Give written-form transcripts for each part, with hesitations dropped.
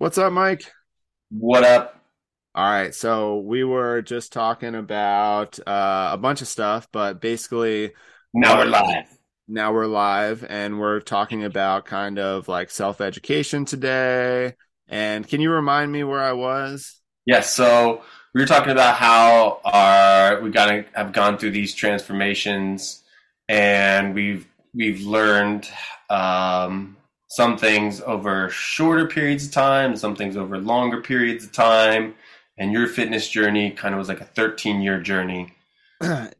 What's up, Mike? What up? All right. So we were just talking about a bunch of stuff, but basically now we're live. Now we're live, and we're talking about kind of like self-education today. And can you remind me where I was? Yes. So we were talking about how we have gone through these transformations, and we've learned some things over shorter periods of time, some things over longer periods of time, and your fitness journey kind of was like a 13-year journey.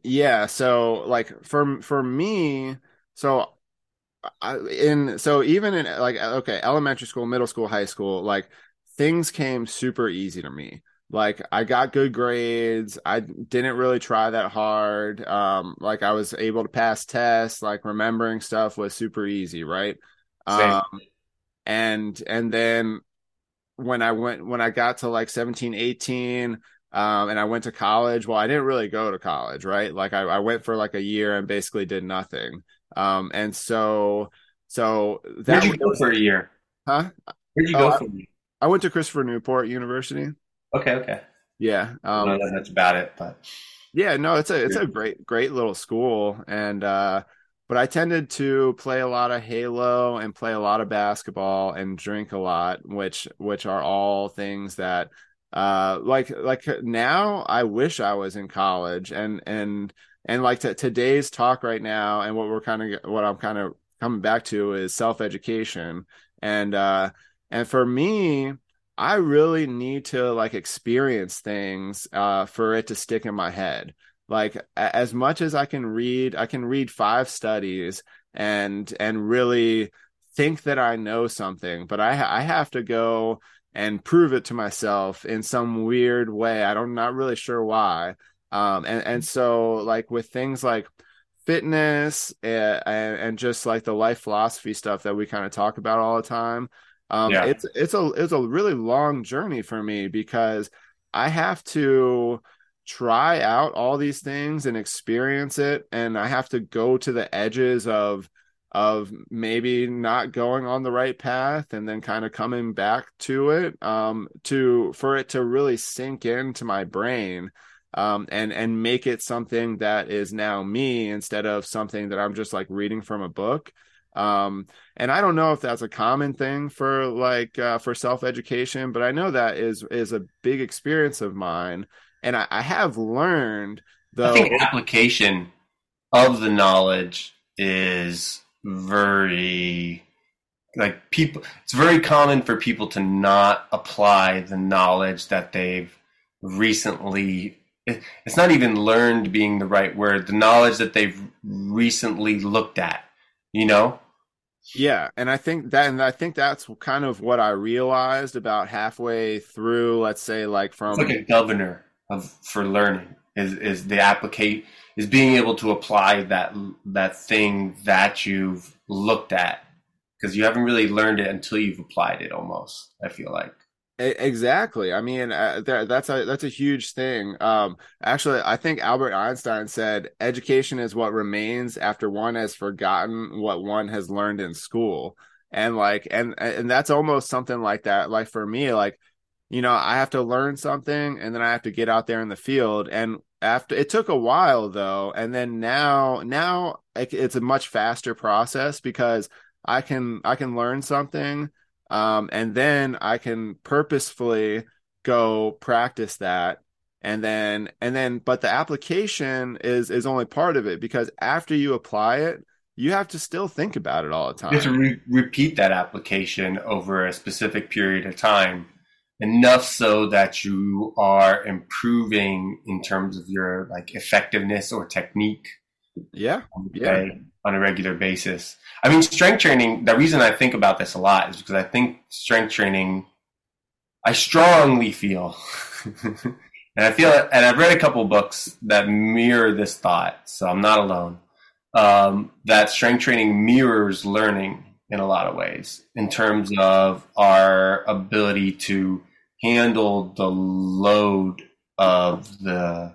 Yeah, so like for me, so even in like, okay, elementary school, middle school, high school, like things came super easy to me. Like I got good grades. I didn't really try that hard. Like I was able to pass tests, like remembering stuff was super easy. Right. And then when I got to like 17, 18, and I went to college, well, I didn't really go to college. Right. Like I went for like a year and basically did nothing. And so that Where'd you go for a year? Huh? Where'd you go for a year? I went to Christopher Newport University. Okay. Yeah. I don't know that's about it, but yeah, no, it's a great little school. And, but I tended to play a lot of Halo and play a lot of basketball and drink a lot, which are all things that, like now I wish I was in college and like today's talk right now. And what I'm kind of coming back to is self-education. And for me, I really need to like experience things for it to stick in my head. Like as much as I can read 5 studies and really think that I know something, but I have to go and prove it to myself in some weird way. I'm not really sure why. And so like with things like fitness and just like the life philosophy stuff that we kind of talk about all the time, It's a really long journey for me because I have to try out all these things and experience it, and I have to go to the edges of maybe not going on the right path and then kind of coming back to it for it to really sink into my brain and make it something that is now me instead of something that I'm just like reading from a book. And I don't know if that's a common thing for like, for self-education, but I know that is a big experience of mine. And I have learned though. I think application of the knowledge is very like it's very common for people to not apply the knowledge that they've recently, it's not even learned being the right word, the knowledge that they've recently looked at. You know? Yeah. And I think that's kind of what I realized about halfway through, let's say like from it's like a governor for learning is the applicate is being able to apply that thing that you've looked at, because you haven't really learned it until you've applied it almost. I feel like. Exactly. I mean, that's a huge thing. Actually, I think Albert Einstein said, education is what remains after one has forgotten what one has learned in school. And like, and that's almost something like that. Like for me, like, you know, I have to learn something and then I have to get out there in the field. And after it took a while though. And then now it's a much faster process because I can learn something. And then I can purposefully go practice that. But the application is only part of it, because after you apply it, you have to still think about it all the time. You have to repeat that application over a specific period of time, enough so that you are improving in terms of your like effectiveness or technique. Yeah. On a regular basis. I mean, strength training, the reason I think about this a lot is because I think strength training, I strongly feel, and I feel it, and I've read a couple books that mirror this thought, so I'm not alone, that strength training mirrors learning in a lot of ways in terms of our ability to handle the load of the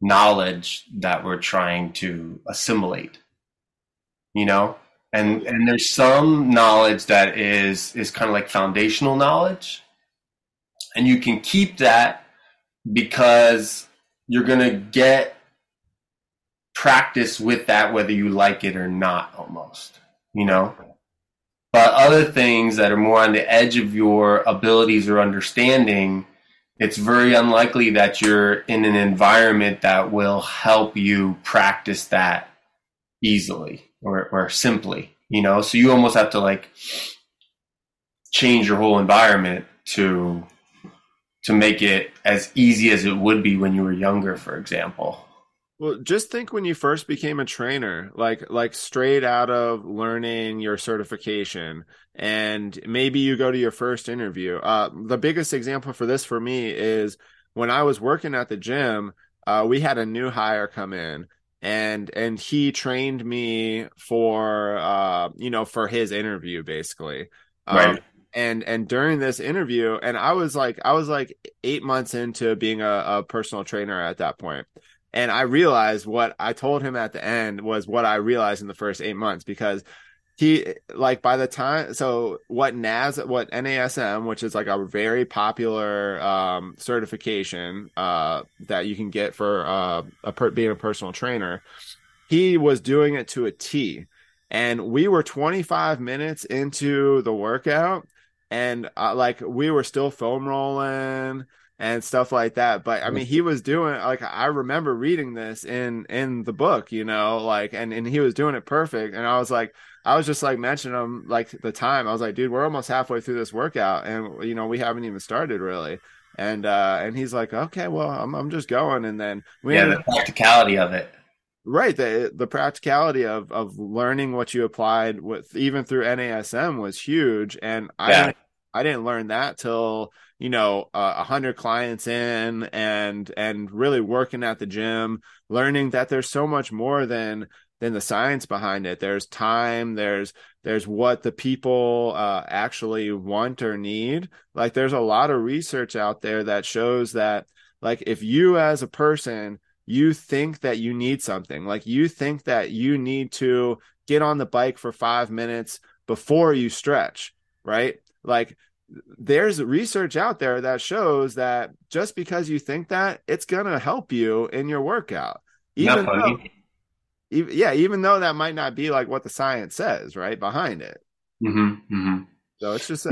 knowledge that we're trying to assimilate, you know, and there's some knowledge that is kind of like foundational knowledge And you can keep that because you're going to get practice with that, whether you like it or not, almost, you know. But other things that are more on the edge of your abilities or understanding, it's very unlikely that you're in an environment that will help you practice that easily or simply, you know. So you almost have to like change your whole environment to make it as easy as it would be when you were younger, for example. Well, just think when you first became a trainer, like straight out of learning your certification, and maybe you go to your first interview. The biggest example for this for me is when I was working at the gym, we had a new hire come in, and he trained me for his interview, basically. Right. And during this interview, and I was like 8 months into being a personal trainer at that point. And I realized what I told him at the end was what I realized in the first 8 months, because he, like, by the time, so what NASM, which is like a very popular certification that you can get for being a personal trainer, he was doing it to a T. And we were 25 minutes into the workout, and we were still foam rolling and stuff like that. But I mean, he was doing, like, I remember reading this in the book, you know, like, and he was doing it perfect. And I was just mentioning him, like, the time I was like, dude, we're almost halfway through this workout, and, you know, we haven't even started really. And he's like, okay, well, I'm just going. And then the practicality of it. Right. The practicality of learning what you applied with, even through NASM, was huge. And I didn't learn that till, you know, 100 clients in and really working at the gym, learning that there's so much more than the science behind it. There's time, there's what the people actually want or need. Like, there's a lot of research out there that shows that, like, if you as a person, you think that you need something, like, you think that you need to get on the bike for 5 minutes before you stretch, right? Like, there's research out there that shows that just because you think that, it's going to help you in your workout. Even though that might not be like what the science says, right, behind it. Mm-hmm, mm-hmm. So it's just,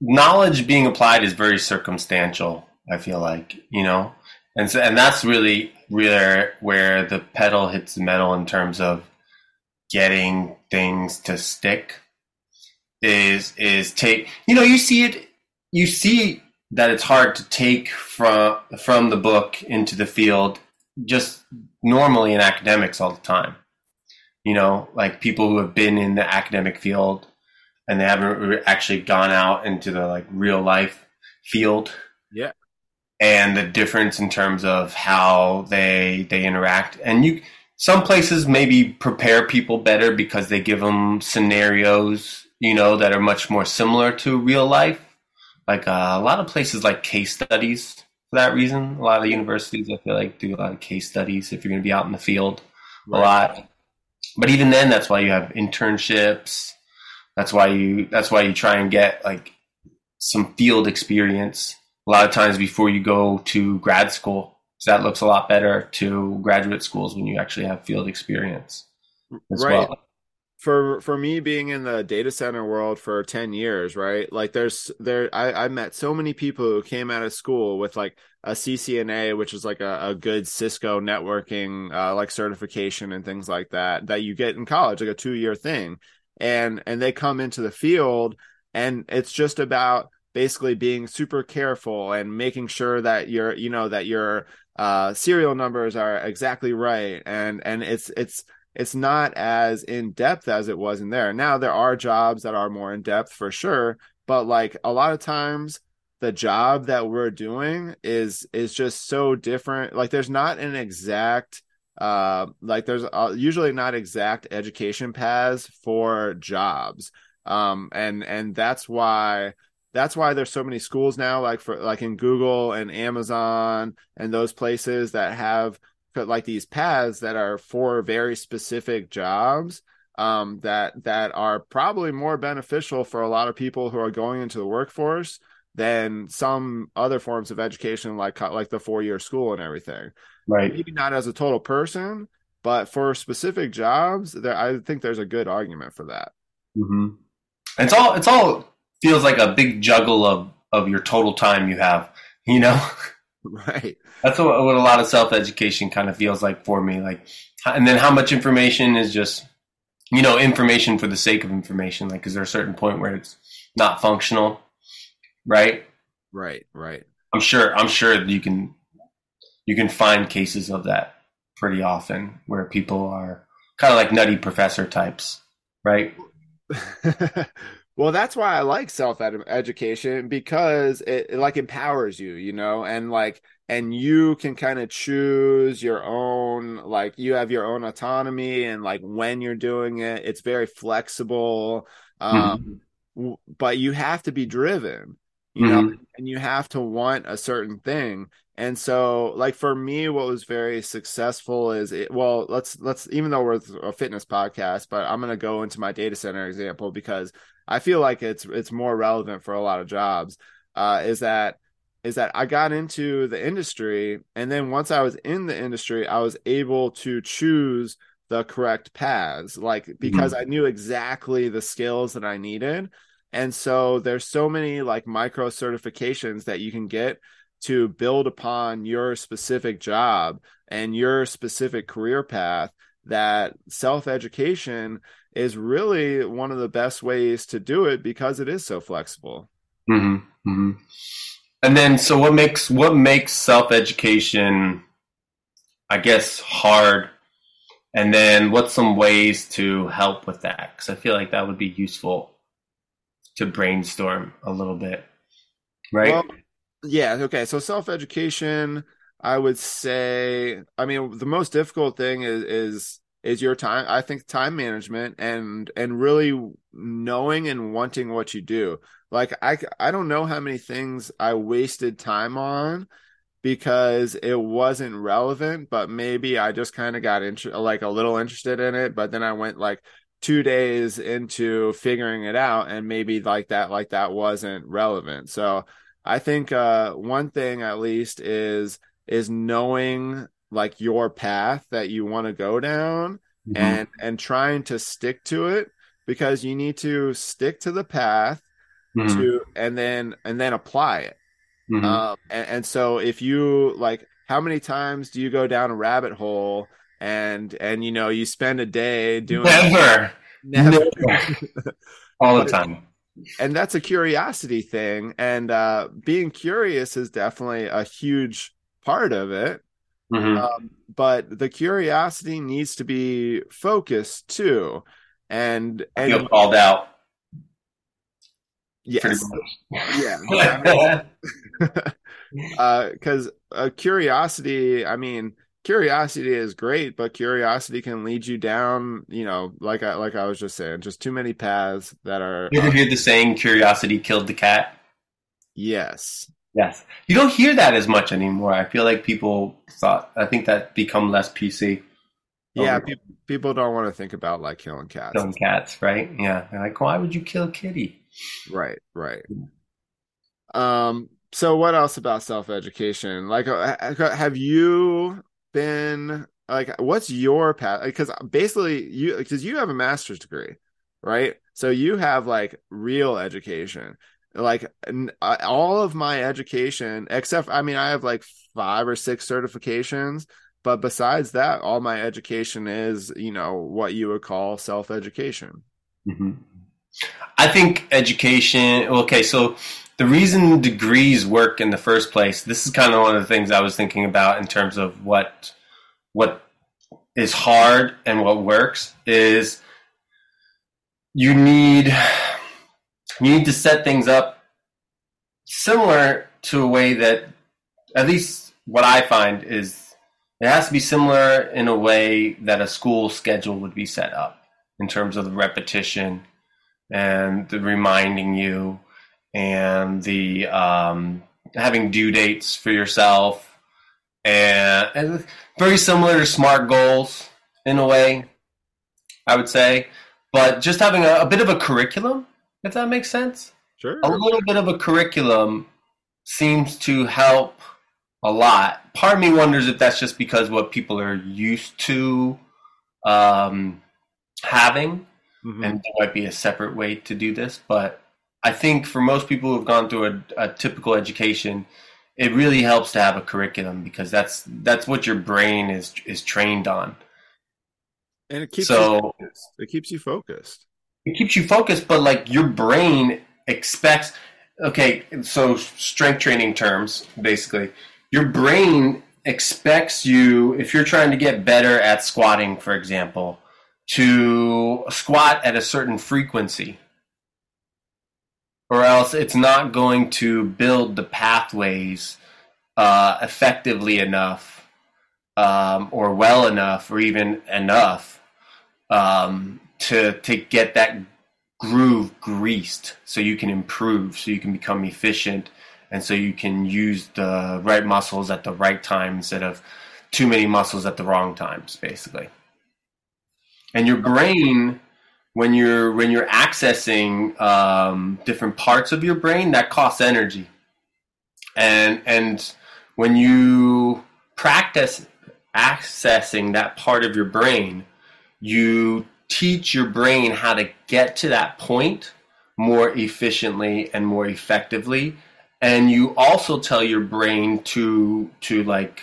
knowledge being applied is very circumstantial, I feel like, you know. And so, and that's really where the pedal hits the metal in terms of getting things to stick. Is take, you know, you see that it's hard to take from the book into the field just normally in academics all the time. You know, like, people who have been in the academic field and they haven't actually gone out into the, like, real life field. Yeah. And the difference in terms of how they interact. And some places maybe prepare people better because they give them scenarios, you know, that are much more similar to real life. Like, a lot of places like case studies for that reason. A lot of universities, I feel like, do a lot of case studies if you're going to be out in the field right. A lot. But even then, that's why you have internships. That's why you try and get, like, some field experience a lot of times before you go to grad school. So that looks a lot better to graduate schools when you actually have field experience as right. well. For me, being in the data center world for 10 years, right? Like, I met so many people who came out of school with, like, a CCNA, which is like a good Cisco networking, like, certification and things like that you get in college, like a 2-year thing. And they come into the field, and it's just about basically being super careful and making sure that your serial numbers are exactly right, and it's not as in depth as it was in there. Now, there are jobs that are more in depth for sure, but, like, a lot of times the job that we're doing is just so different. Like, there's not an exact usually not exact education paths for jobs, and that's why. That's why there's so many schools now, like in Google and Amazon and those places that have, like, these paths that are for very specific jobs, that are probably more beneficial for a lot of people who are going into the workforce than some other forms of education, like the 4-year school and everything. Right. Maybe not as a total person, but for specific jobs, there I think there's a good argument for that. Mm-hmm. It's all feels like a big juggle of your total time you have, you know. Right. That's what a lot of self-education kind of feels like for me. Like, and then how much information is just, you know, information for the sake of information. Like, is there a certain point where it's not functional? Right. Right. Right. I'm sure you can find cases of that pretty often where people are kind of like nutty professor types. Right. Well, that's why I like self-education, because it like empowers you, you know, and you can kind of choose your own, like you have your own autonomy and like when you're doing it, it's very flexible. But you have to be driven, you know, and you have to want a certain thing. And so like for me, what was very successful is let's even though we're a fitness podcast, but I'm going to go into my data center example because I feel like it's more relevant for a lot of jobs, is that I got into the industry. And then once I was in the industry, I was able to choose the correct paths, like because I knew exactly the skills that I needed. And so there's so many like micro certifications that you can get to build upon your specific job and your specific career path, that self-education is really one of the best ways to do it because it is so flexible. Mm-hmm. Mm-hmm. And then, so what makes self-education, I guess, hard? And then what's some ways to help with that? Because I feel like that would be useful to brainstorm a little bit, right? Well, yeah. Okay. So self-education, I would say, I mean, the most difficult thing is your time. I think time management and really knowing and wanting what you do. Like I don't know how many things I wasted time on because it wasn't relevant, but maybe I just kind of got a little interested in it. But then I went like 2 days into figuring it out, and maybe like that wasn't relevant. So I think one thing at least is knowing like your path that you want to go down and trying to stick to it, because you need to stick to the path and then apply it. Mm-hmm. And so if you like, how many times do you go down a rabbit hole and you know, you spend a day doing never. all the time. And that's a curiosity thing. And being curious is definitely a huge part of it. Mm-hmm. But the curiosity needs to be focused too. And you called out. Yes. Yeah. Because curiosity, I mean, curiosity is great, but curiosity can lead you down, you know, like I was just saying, just too many paths that are... You ever hear the saying, curiosity killed the cat? Yes. Yes. You don't hear that as much anymore. I feel like I think that's become less PC. Yeah, people don't want to think about like killing cats. Killing cats, right? Yeah. They're like, why would you kill kitty? Right, right. So what else about self-education? Like, have you been like, what's your path? Because basically because you have a master's degree, right? So you have like real education. Like all of my education, except, I mean, I have like 5 or 6 certifications, but besides that, all my education is, you know, what you would call self-education. Mm-hmm. I think education. Okay. So the reason degrees work in the first place, this is kind of one of the things I was thinking about in terms of what is hard and what works, is you need to set things up similar to a way that, at least what I find is, it has to be similar in a way that a school schedule would be set up in terms of the repetition and the reminding you and the having due dates for yourself, and very similar to SMART goals in a way, I would say, but just having a bit of a curriculum, if that makes sense. Sure. A little bit of a curriculum seems to help a lot. Part of me wonders if that's just because what people are used to having, mm-hmm. and there might be a separate way to do this. But I think for most people who've gone through a typical education, it really helps to have a curriculum, because that's what your brain is trained on. And it keeps you focused. It keeps you focused, but like your brain expects, okay, so strength training terms, basically, your brain expects you, if you're trying to get better at squatting, for example, to squat at a certain frequency, or else it's not going to build the pathways effectively enough or well enough or even enough to get that groove greased so you can improve, so you can become efficient, and so you can use the right muscles at the right time instead of too many muscles at the wrong times, basically. And your brain, when you're accessing different parts of your brain, that costs energy. And when you practice accessing that part of your brain, you teach your brain how to get to that point more efficiently and more effectively. And you also tell your brain to like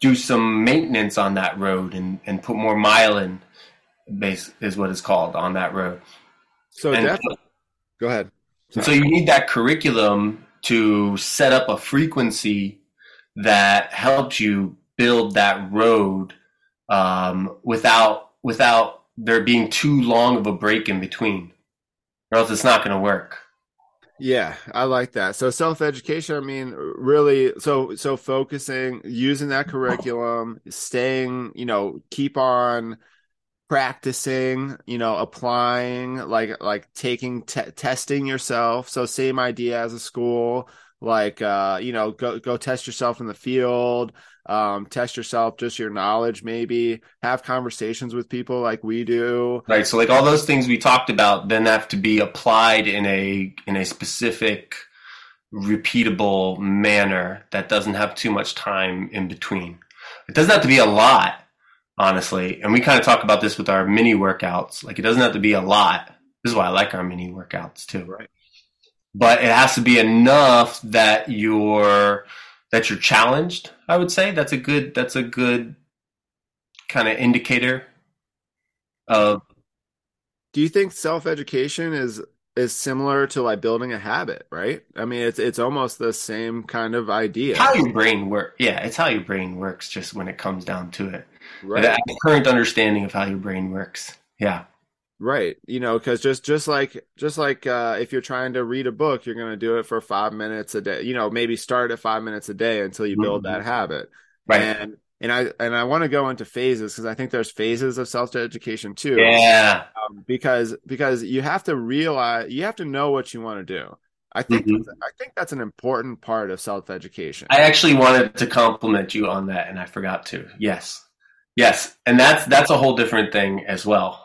do some maintenance on that road and put more mile in, base is what it's called, on that road. So definitely, go ahead. So you need that curriculum to set up a frequency that helps you build that road without there being too long of a break in between, or else it's not going to work. Yeah, I like that. So self-education, I mean, really, so focusing, using that curriculum, staying, keep on practicing, applying, like taking, testing yourself. So same idea as a school, go test yourself in the field, test yourself, just your knowledge, maybe have conversations with people like we do. Right. So all those things we talked about then have to be applied in a specific repeatable manner that doesn't have too much time in between. It doesn't have to be a lot, honestly. And we kind of talk about this with our mini workouts. It doesn't have to be a lot. This is why I like our mini workouts too. Right. But it has to be enough that you're challenged, I would say. That's a good kind of indicator of. Do you think self-education is similar to building a habit, right? I mean, it's almost the same kind of idea. How your brain works. Yeah, it's how your brain works, just when it comes down to it. Right. The current understanding of how your brain works. Yeah. Right. Because just like if you're trying to read a book, you're going to do it for 5 minutes a day, maybe start at 5 minutes a day until you build that habit. Right. And I want to go into phases, because I think there's phases of self-education too. Yeah. Because you have to realize, you have to know what you want to do. I think that's an important part of self-education. I actually wanted to compliment you on that, and I forgot to. Yes. And that's a whole different thing as well.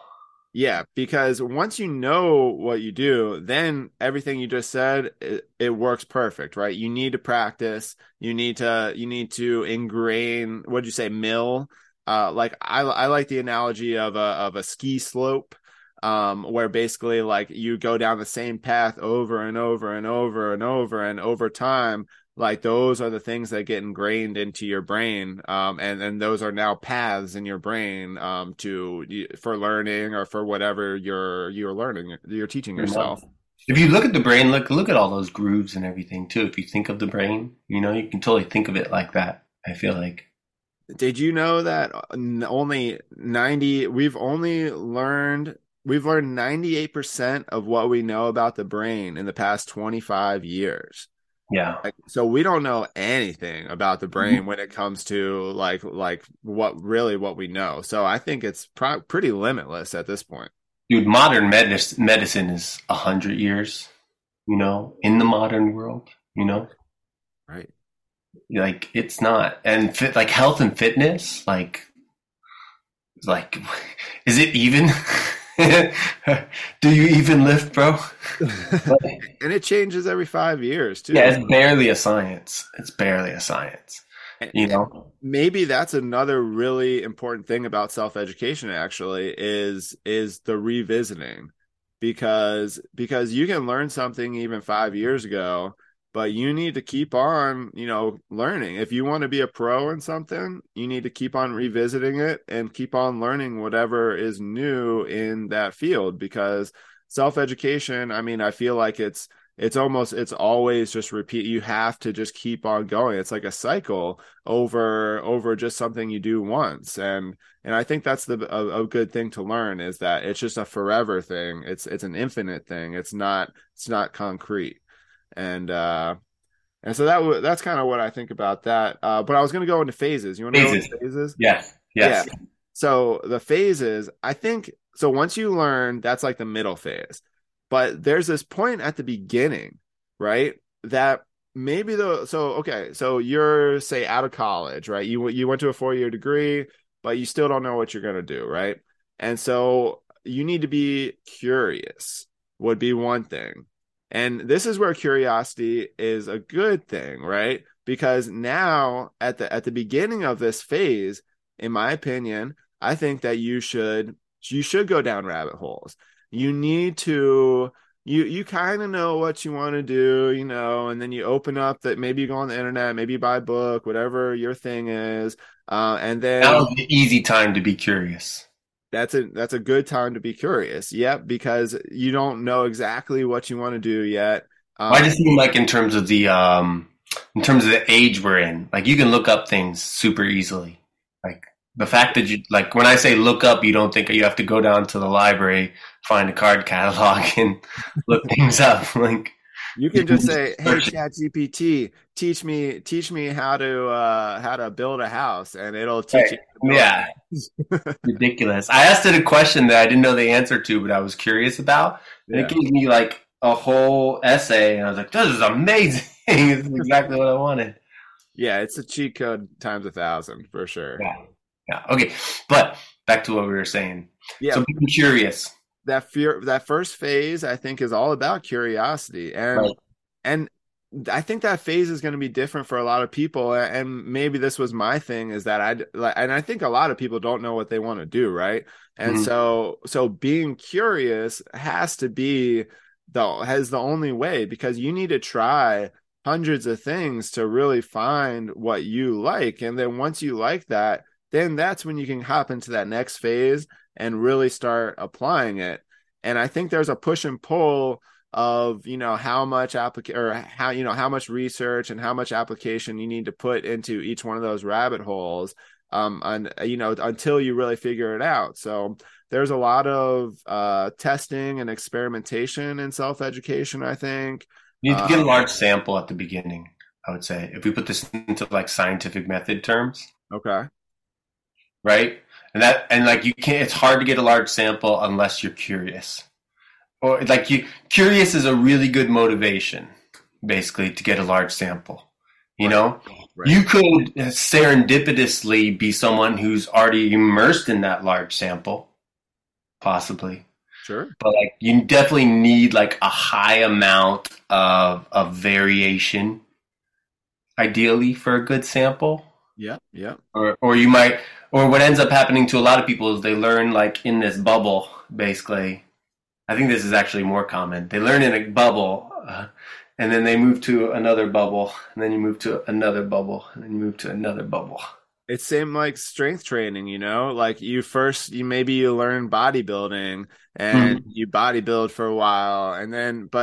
Yeah, because once you know what you do, then everything you just said, it works perfect, right? You need to practice. You need to ingrain. What'd you say, mill? I like the analogy of a ski slope, where basically you go down the same path over and over and over and over, and over time, those are the things that get ingrained into your brain, and those are now paths in your brain for learning, or for whatever you're learning, you're teaching yourself. If you look at the brain, look at all those grooves and everything too. If you think of the brain, you can totally think of it like that, I feel like. Did you know that we've learned 98% of what we know about the brain in the past 25 years? Yeah. So we don't know anything about the brain when it comes to what we know. So I think it's pretty limitless at this point. Dude, modern medicine is 100 years, in the modern world, Right. It's not. And health and fitness, is it even Do you even lift, bro? And it changes every 5 years too. Yeah, it's barely a science. It's barely a science. You know, maybe that's another really important thing about self-education actually is the revisiting, because you can learn something even 5 years ago, but you need to keep on, you know, learning. If you want to be a pro in something, you need to keep on revisiting it and keep on learning whatever is new in that field, because self-education, I mean, I feel like it's always just repeat. You have to just keep on going. It's like a cycle over just something you do once. And I think that's a good thing to learn, is that it's just a forever thing. It's an infinite thing. It's not concrete. And so that's kind of what I think about that. But I was going to go into phases. You want to go into phases? Yeah. So the phases, I think, so once you learn, that's like the middle phase. But there's this point at the beginning, right? That maybe so you're, say, out of college, right? You went to a 4-year degree, but you still don't know what you're going to do, right? And so you need to be curious would be one thing. And this is where curiosity is a good thing, right? Because now at the beginning of this phase, in my opinion, I think that you should go down rabbit holes. You need to, you kind of know what you want to do, you know, and then you open up that maybe you go on the internet, maybe you buy a book, whatever your thing is. And then now's an easy time to be curious. That's a good time to be curious. Yep. Because you don't know exactly what you want to do yet. I just mean like in terms of the age we're in, like you can look up things super easily. Like the fact that you, like when I say look up, you don't think you have to go down to the library, find a card catalog and look things up. Like you can just say, "Hey, ChatGPT, teach me how to build a house," and it'll teach you. Yeah, ridiculous. I asked it a question that I didn't know the answer to, but I was curious about, and it gave me like a whole essay, and I was like, "This is amazing! This is exactly what I wanted." Yeah, it's a cheat code times 1,000 for sure. Yeah. Okay, but back to what we were saying. Yeah, so being curious. That first phase, I think, is all about curiosity. And right. And I think that phase is going to be different for a lot of people. And maybe this was my thing, is that I think a lot of people don't know what they want to do, right? And so being curious has the only way, because you need to try hundreds of things to really find what you like. And then once you like that, then that's when you can hop into that next phase and really start applying it. And I think there's a push and pull of, you know, how much research and how much application you need to put into each one of those rabbit holes, and, you know, until you really figure it out. So there's a lot of testing and experimentation in self-education, I think. You need to get a large sample at the beginning, I would say, if we put this into like scientific method terms. Okay. Right? It's hard to get a large sample unless you're curious, or like curious is a really good motivation, basically, to get a large sample. You know, right. You could serendipitously be someone who's already immersed in that large sample, possibly. Sure. But like, you definitely need like a high amount of variation, ideally, for a good sample. Yeah. Or you might, or what ends up happening to a lot of people is they learn like in this bubble, basically. I think this is actually more common. They learn in a bubble, and then they move to another bubble, and then you move to another bubble, and then you move to another bubble. It's same like strength training, you know, like you learn bodybuilding and you bodybuild for a while, and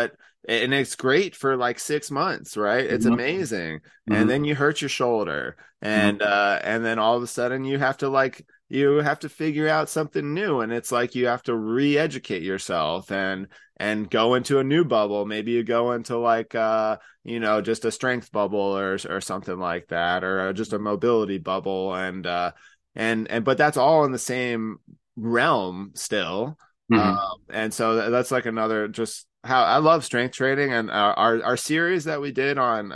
it's great for like 6 months, right? It's amazing. And then you hurt your shoulder, and then all of a sudden you have to figure out something new, and it's like you have to re-educate yourself and go into a new bubble. Maybe you go into like you know, just a strength bubble or something like that, or just a mobility bubble, and but that's all in the same realm still. And so that's like another just. How I love strength training, and our series that we did on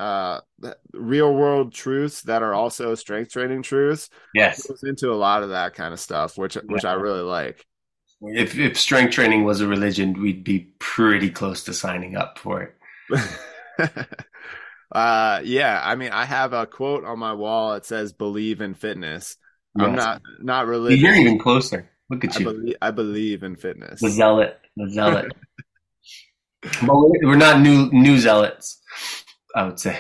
real world truths that are also strength training truths. Yes, goes into a lot of that kind of stuff, which I really like. If strength training was a religion, we'd be pretty close to signing up for it. Yeah. I mean, I have a quote on my wall. It says, "Believe in fitness." Yes. I'm not religious. You're even closer. Look at you. I believe in fitness. The zealot. But we're not new zealots, I would say.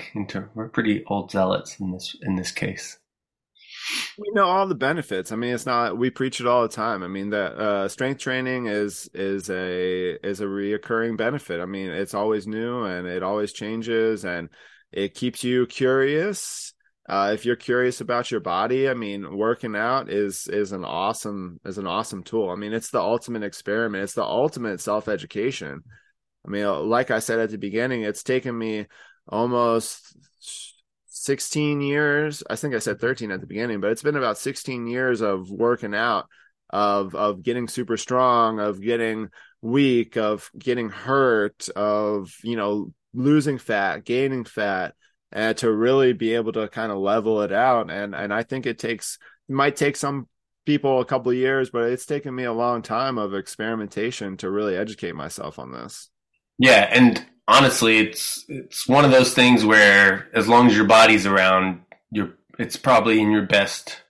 We're pretty old zealots in this case. We know all the benefits. I mean, it's not, we preach it all the time. I mean, that strength training is a reoccurring benefit. I mean, it's always new and it always changes, and it keeps you curious. If you're curious about your body, I mean, working out is an awesome tool. I mean, it's the ultimate experiment. It's the ultimate self-education. I mean, like I said at the beginning, it's taken me almost 16 years. I think I said 13 at the beginning, but it's been about 16 years of working out, of getting super strong, of getting weak, of getting hurt, of, losing fat, gaining fat, and to really be able to kind of level it out. And I think it might take some people a couple of years, but it's taken me a long time of experimentation to really educate myself on this. Yeah. And honestly, it's one of those things where as long as your body's around, it's probably in your best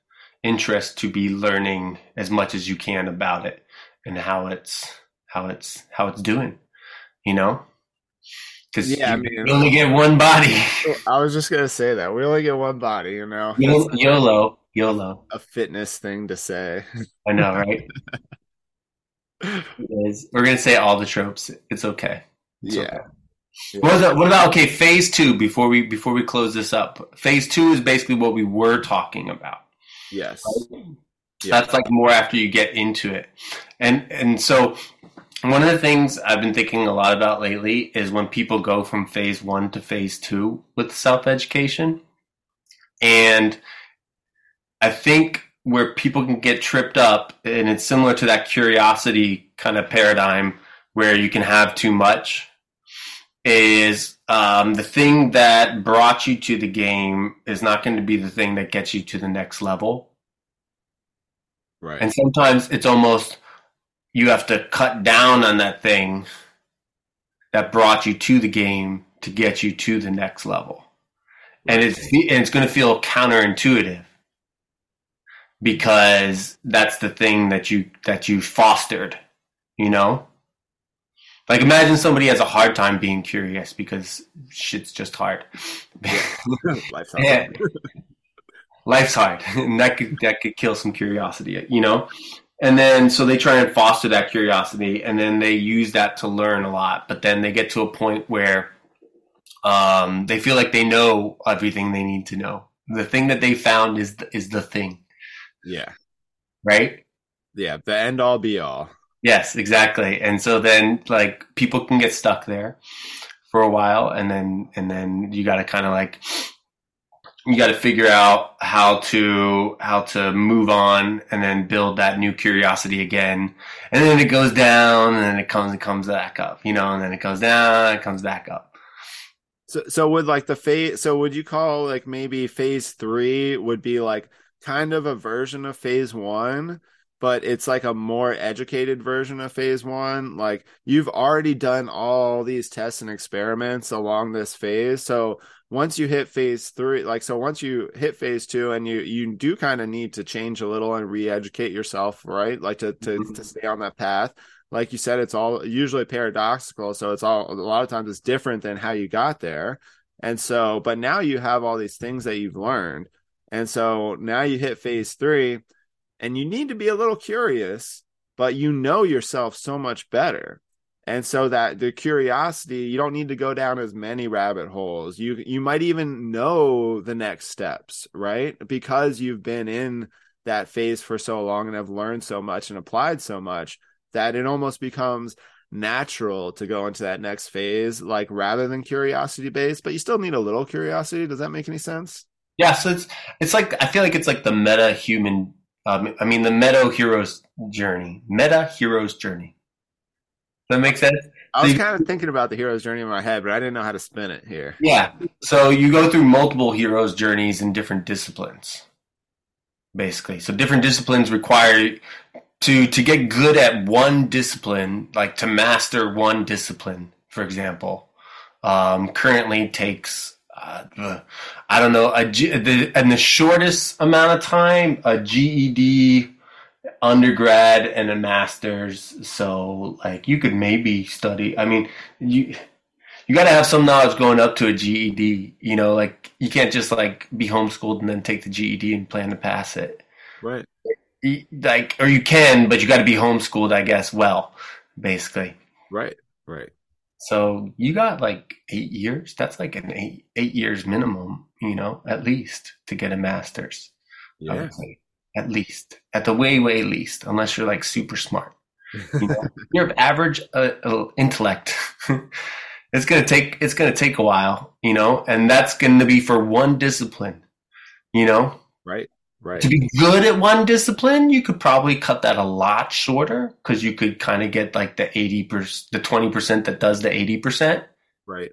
interest to be learning as much as you can about it and how it's doing, Because we only get one body. I was just going to say that. We only get one body, YOLO. A fitness thing to say. I know, right? It is. We're going to say all the tropes. It's okay. Okay. Yeah. What about phase two, before we close this up? Phase two is basically what we were talking about. Yes. Right? Yes. That's more after you get into it. And so one of the things I've been thinking a lot about lately is when people go from phase one to phase two with self-education. And I think where people can get tripped up, and it's similar to that curiosity kind of paradigm where you can have too much, is the thing that brought you to the game is not going to be the thing that gets you to the next level. Right. And sometimes it's almost you have to cut down on that thing that brought you to the game to get you to the next level. And it's going to feel counterintuitive because that's the thing that you fostered, imagine somebody has a hard time being curious because shit's just hard. Life's hard. Yeah. Life's hard. And that could kill some curiosity, And then, so they try and foster that curiosity, and then they use that to learn a lot. But then they get to a point where they feel like they know everything they need to know. The thing that they found is the thing. Yeah. Right? Yeah, the end all be all. Yes, exactly. And so then, people can get stuck there for a while, and then you got to kind of you got to figure out how to move on and then build that new curiosity again. And then it goes down and then it comes back up, and then it goes down and it comes back up. So would the phase, so would you call maybe phase three would be kind of a version of phase one, but it's a more educated version of phase one? You've already done all these tests and experiments along this phase. So once you hit phase three, once you hit phase two and you do kind of need to change a little and re-educate yourself, right? To stay on that path. Like you said, it's all usually paradoxical. So a lot of times it's different than how you got there. And so, but now you have all these things that you've learned. And so now you hit phase three and you need to be a little curious, but you know yourself so much better. And so that the curiosity, you don't need to go down as many rabbit holes. You might even know the next steps, right? Because you've been in that phase for so long and have learned so much and applied so much that it almost becomes natural to go into that next phase, rather than curiosity based, but you still need a little curiosity. Does that make any sense? Yeah. So it's I feel it's the meta human, the meta hero's journey. That makes sense. I was kind of thinking about the hero's journey in my head, but I didn't know how to spin it here. Yeah. So you go through multiple hero's journeys in different disciplines, basically. So different disciplines require to get good at one discipline, like to master one discipline, for example, currently takes, in the shortest amount of time, a GED, undergrad, and a master's. So like you could maybe study, you got to have some knowledge going up to a GED, you know, like you can't just like be homeschooled and then take the GED and plan to pass it. Right. Like, or you can, but you got to be homeschooled, I guess. Well, basically. Right. So you got like 8 years. That's like an eight years minimum, you know, at least to get a master's. Yeah. At least, at the way least, unless you're like super smart, you know? You're of average intellect. It's gonna take a while, you know, and that's gonna be for one discipline, you know. Right. To be good at one discipline, you could probably cut that a lot shorter because you could kind of get like the 80%, the 20% that does the 80%. Right.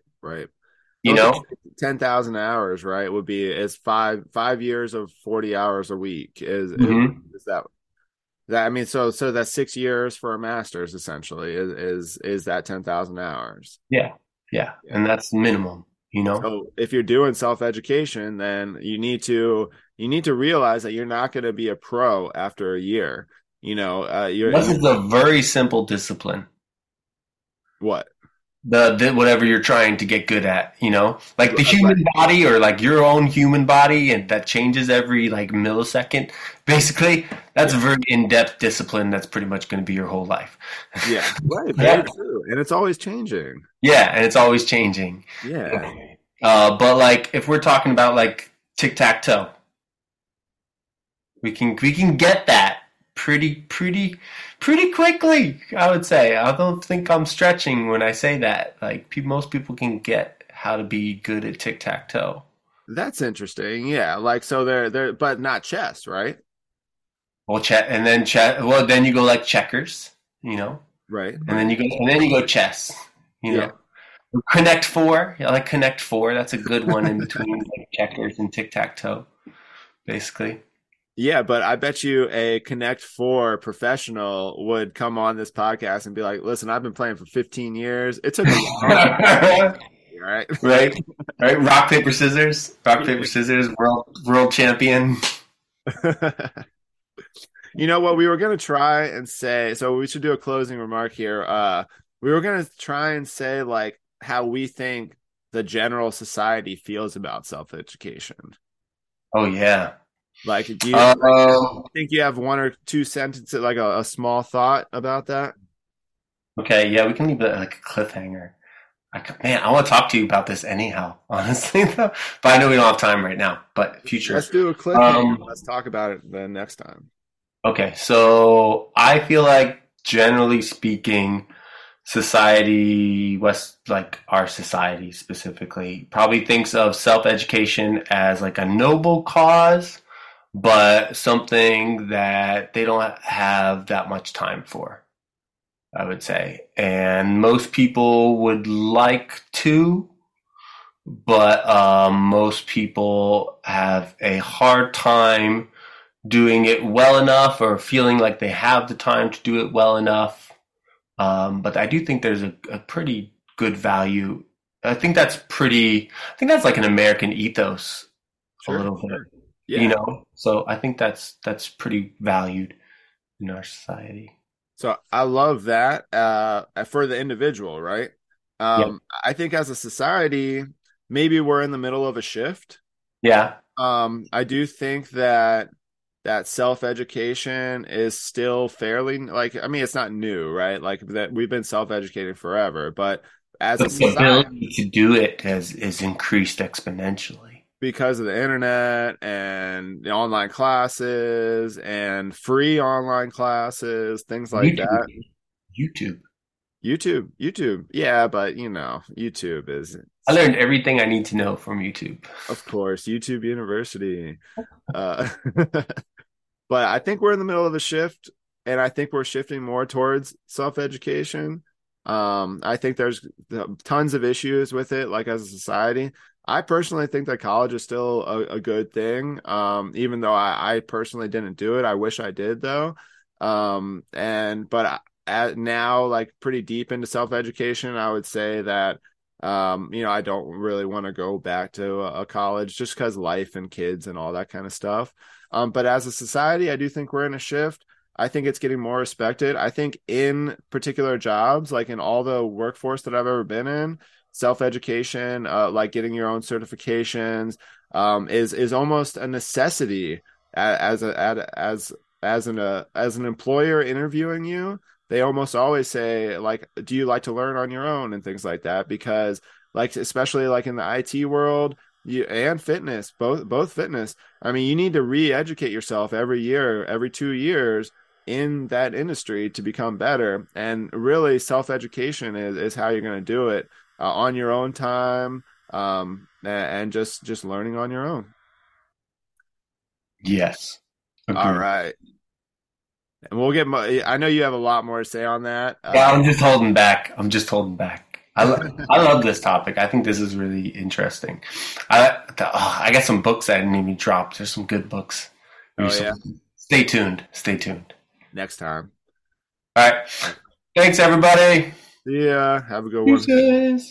You know, 10,000 hours, right? Would be is five years of 40 hours a week is that. I mean, so that's 6 years for a master's essentially is that 10,000 hours? Yeah. And that's minimum, you know. So if you're doing self-education, then you need to realize that you're not going to be a pro after a year. You know, this is a very simple discipline. What? The whatever you're trying to get good at, you know, like the human body or like your own human body, and that changes every like millisecond. Basically, that's a very in-depth discipline that's pretty much going to be your whole life. Yeah, right. Very true, and it's always changing. Yeah, and it's always changing. Yeah, but like if we're talking about like tic-tac-toe, we can get that pretty quickly, I would say. I don't think I'm stretching when I say that. Like most people can get how to be good at tic-tac-toe. That's interesting. Yeah. Like, so they're, but not chess, right? Well, then you go like checkers, you know? Right. And then you go chess, you know? Connect four. That's a good one in between like checkers and tic-tac-toe, basically. Yeah, but I bet you a Connect Four professional would come on this podcast and be like, "Listen, I've been playing for 15 years. It took a long time." Right. Rock paper scissors. World champion. You know what? We were gonna try and say. So we should do a closing remark here. We were gonna try and say like how we think the general society feels about self-education. Oh yeah. Like, do you think you have one or two sentences, like a small thought about that? Okay, yeah, we can leave it like a cliffhanger. I want to talk to you about this anyhow, honestly, though. But I know we don't have time right now, but future. Let's do a cliffhanger. Let's talk about it the next time. Okay, so I feel like, generally speaking, our society specifically, probably thinks of self-education as like a noble cause, but something that they don't have that much time for, I would say. And most people would like to, but most people have a hard time doing it well enough or feeling like they have the time to do it well enough. But I do think there's a pretty good value. I think that's like an American ethos, sure, a little bit. Sure. Yeah. You know, so I think that's pretty valued in our society. So I love that for the individual, right? Yeah. I think as a society, maybe we're in the middle of a shift. Yeah. I do think that self-education is still fairly it's not new, right? Like that we've been self-educating forever, but as a society, the ability to do it has increased exponentially. Because of the internet and the online classes and free online classes, things like that. YouTube. Yeah, but you know, YouTube is. I learned everything I need to know from YouTube. Of course, YouTube University. But I think we're in the middle of a shift, and I think we're shifting more towards self-education. I think there's tons of issues with it, like as a society. I personally think that college is still a good thing, even though I personally didn't do it. I wish I did, though. Now, like pretty deep into self-education, I would say that, I don't really want to go back to a college just because life and kids and all that kind of stuff. But as a society, I do think we're in a shift. I think it's getting more respected. I think in particular jobs, like in all the workforce that I've ever been in, self-education, like getting your own certifications, is almost a necessity as an employer interviewing you. They almost always say, like, do you like to learn on your own and things like that? Because, like, especially like in the IT world, and fitness, both fitness. I mean, you need to re-educate yourself every year, every 2 years in that industry to become better. And really, self-education is how you're going to do it on your own time, and just learning on your own. Yes. Okay. All right. And we'll get I know you have a lot more to say on that. Yeah, I'm just holding back. I love this topic. I think this is really interesting. I got some books I didn't even drop. There's some good books. Yeah. Stay tuned. Next time. All right. Thanks, everybody. Yeah. Have a good one.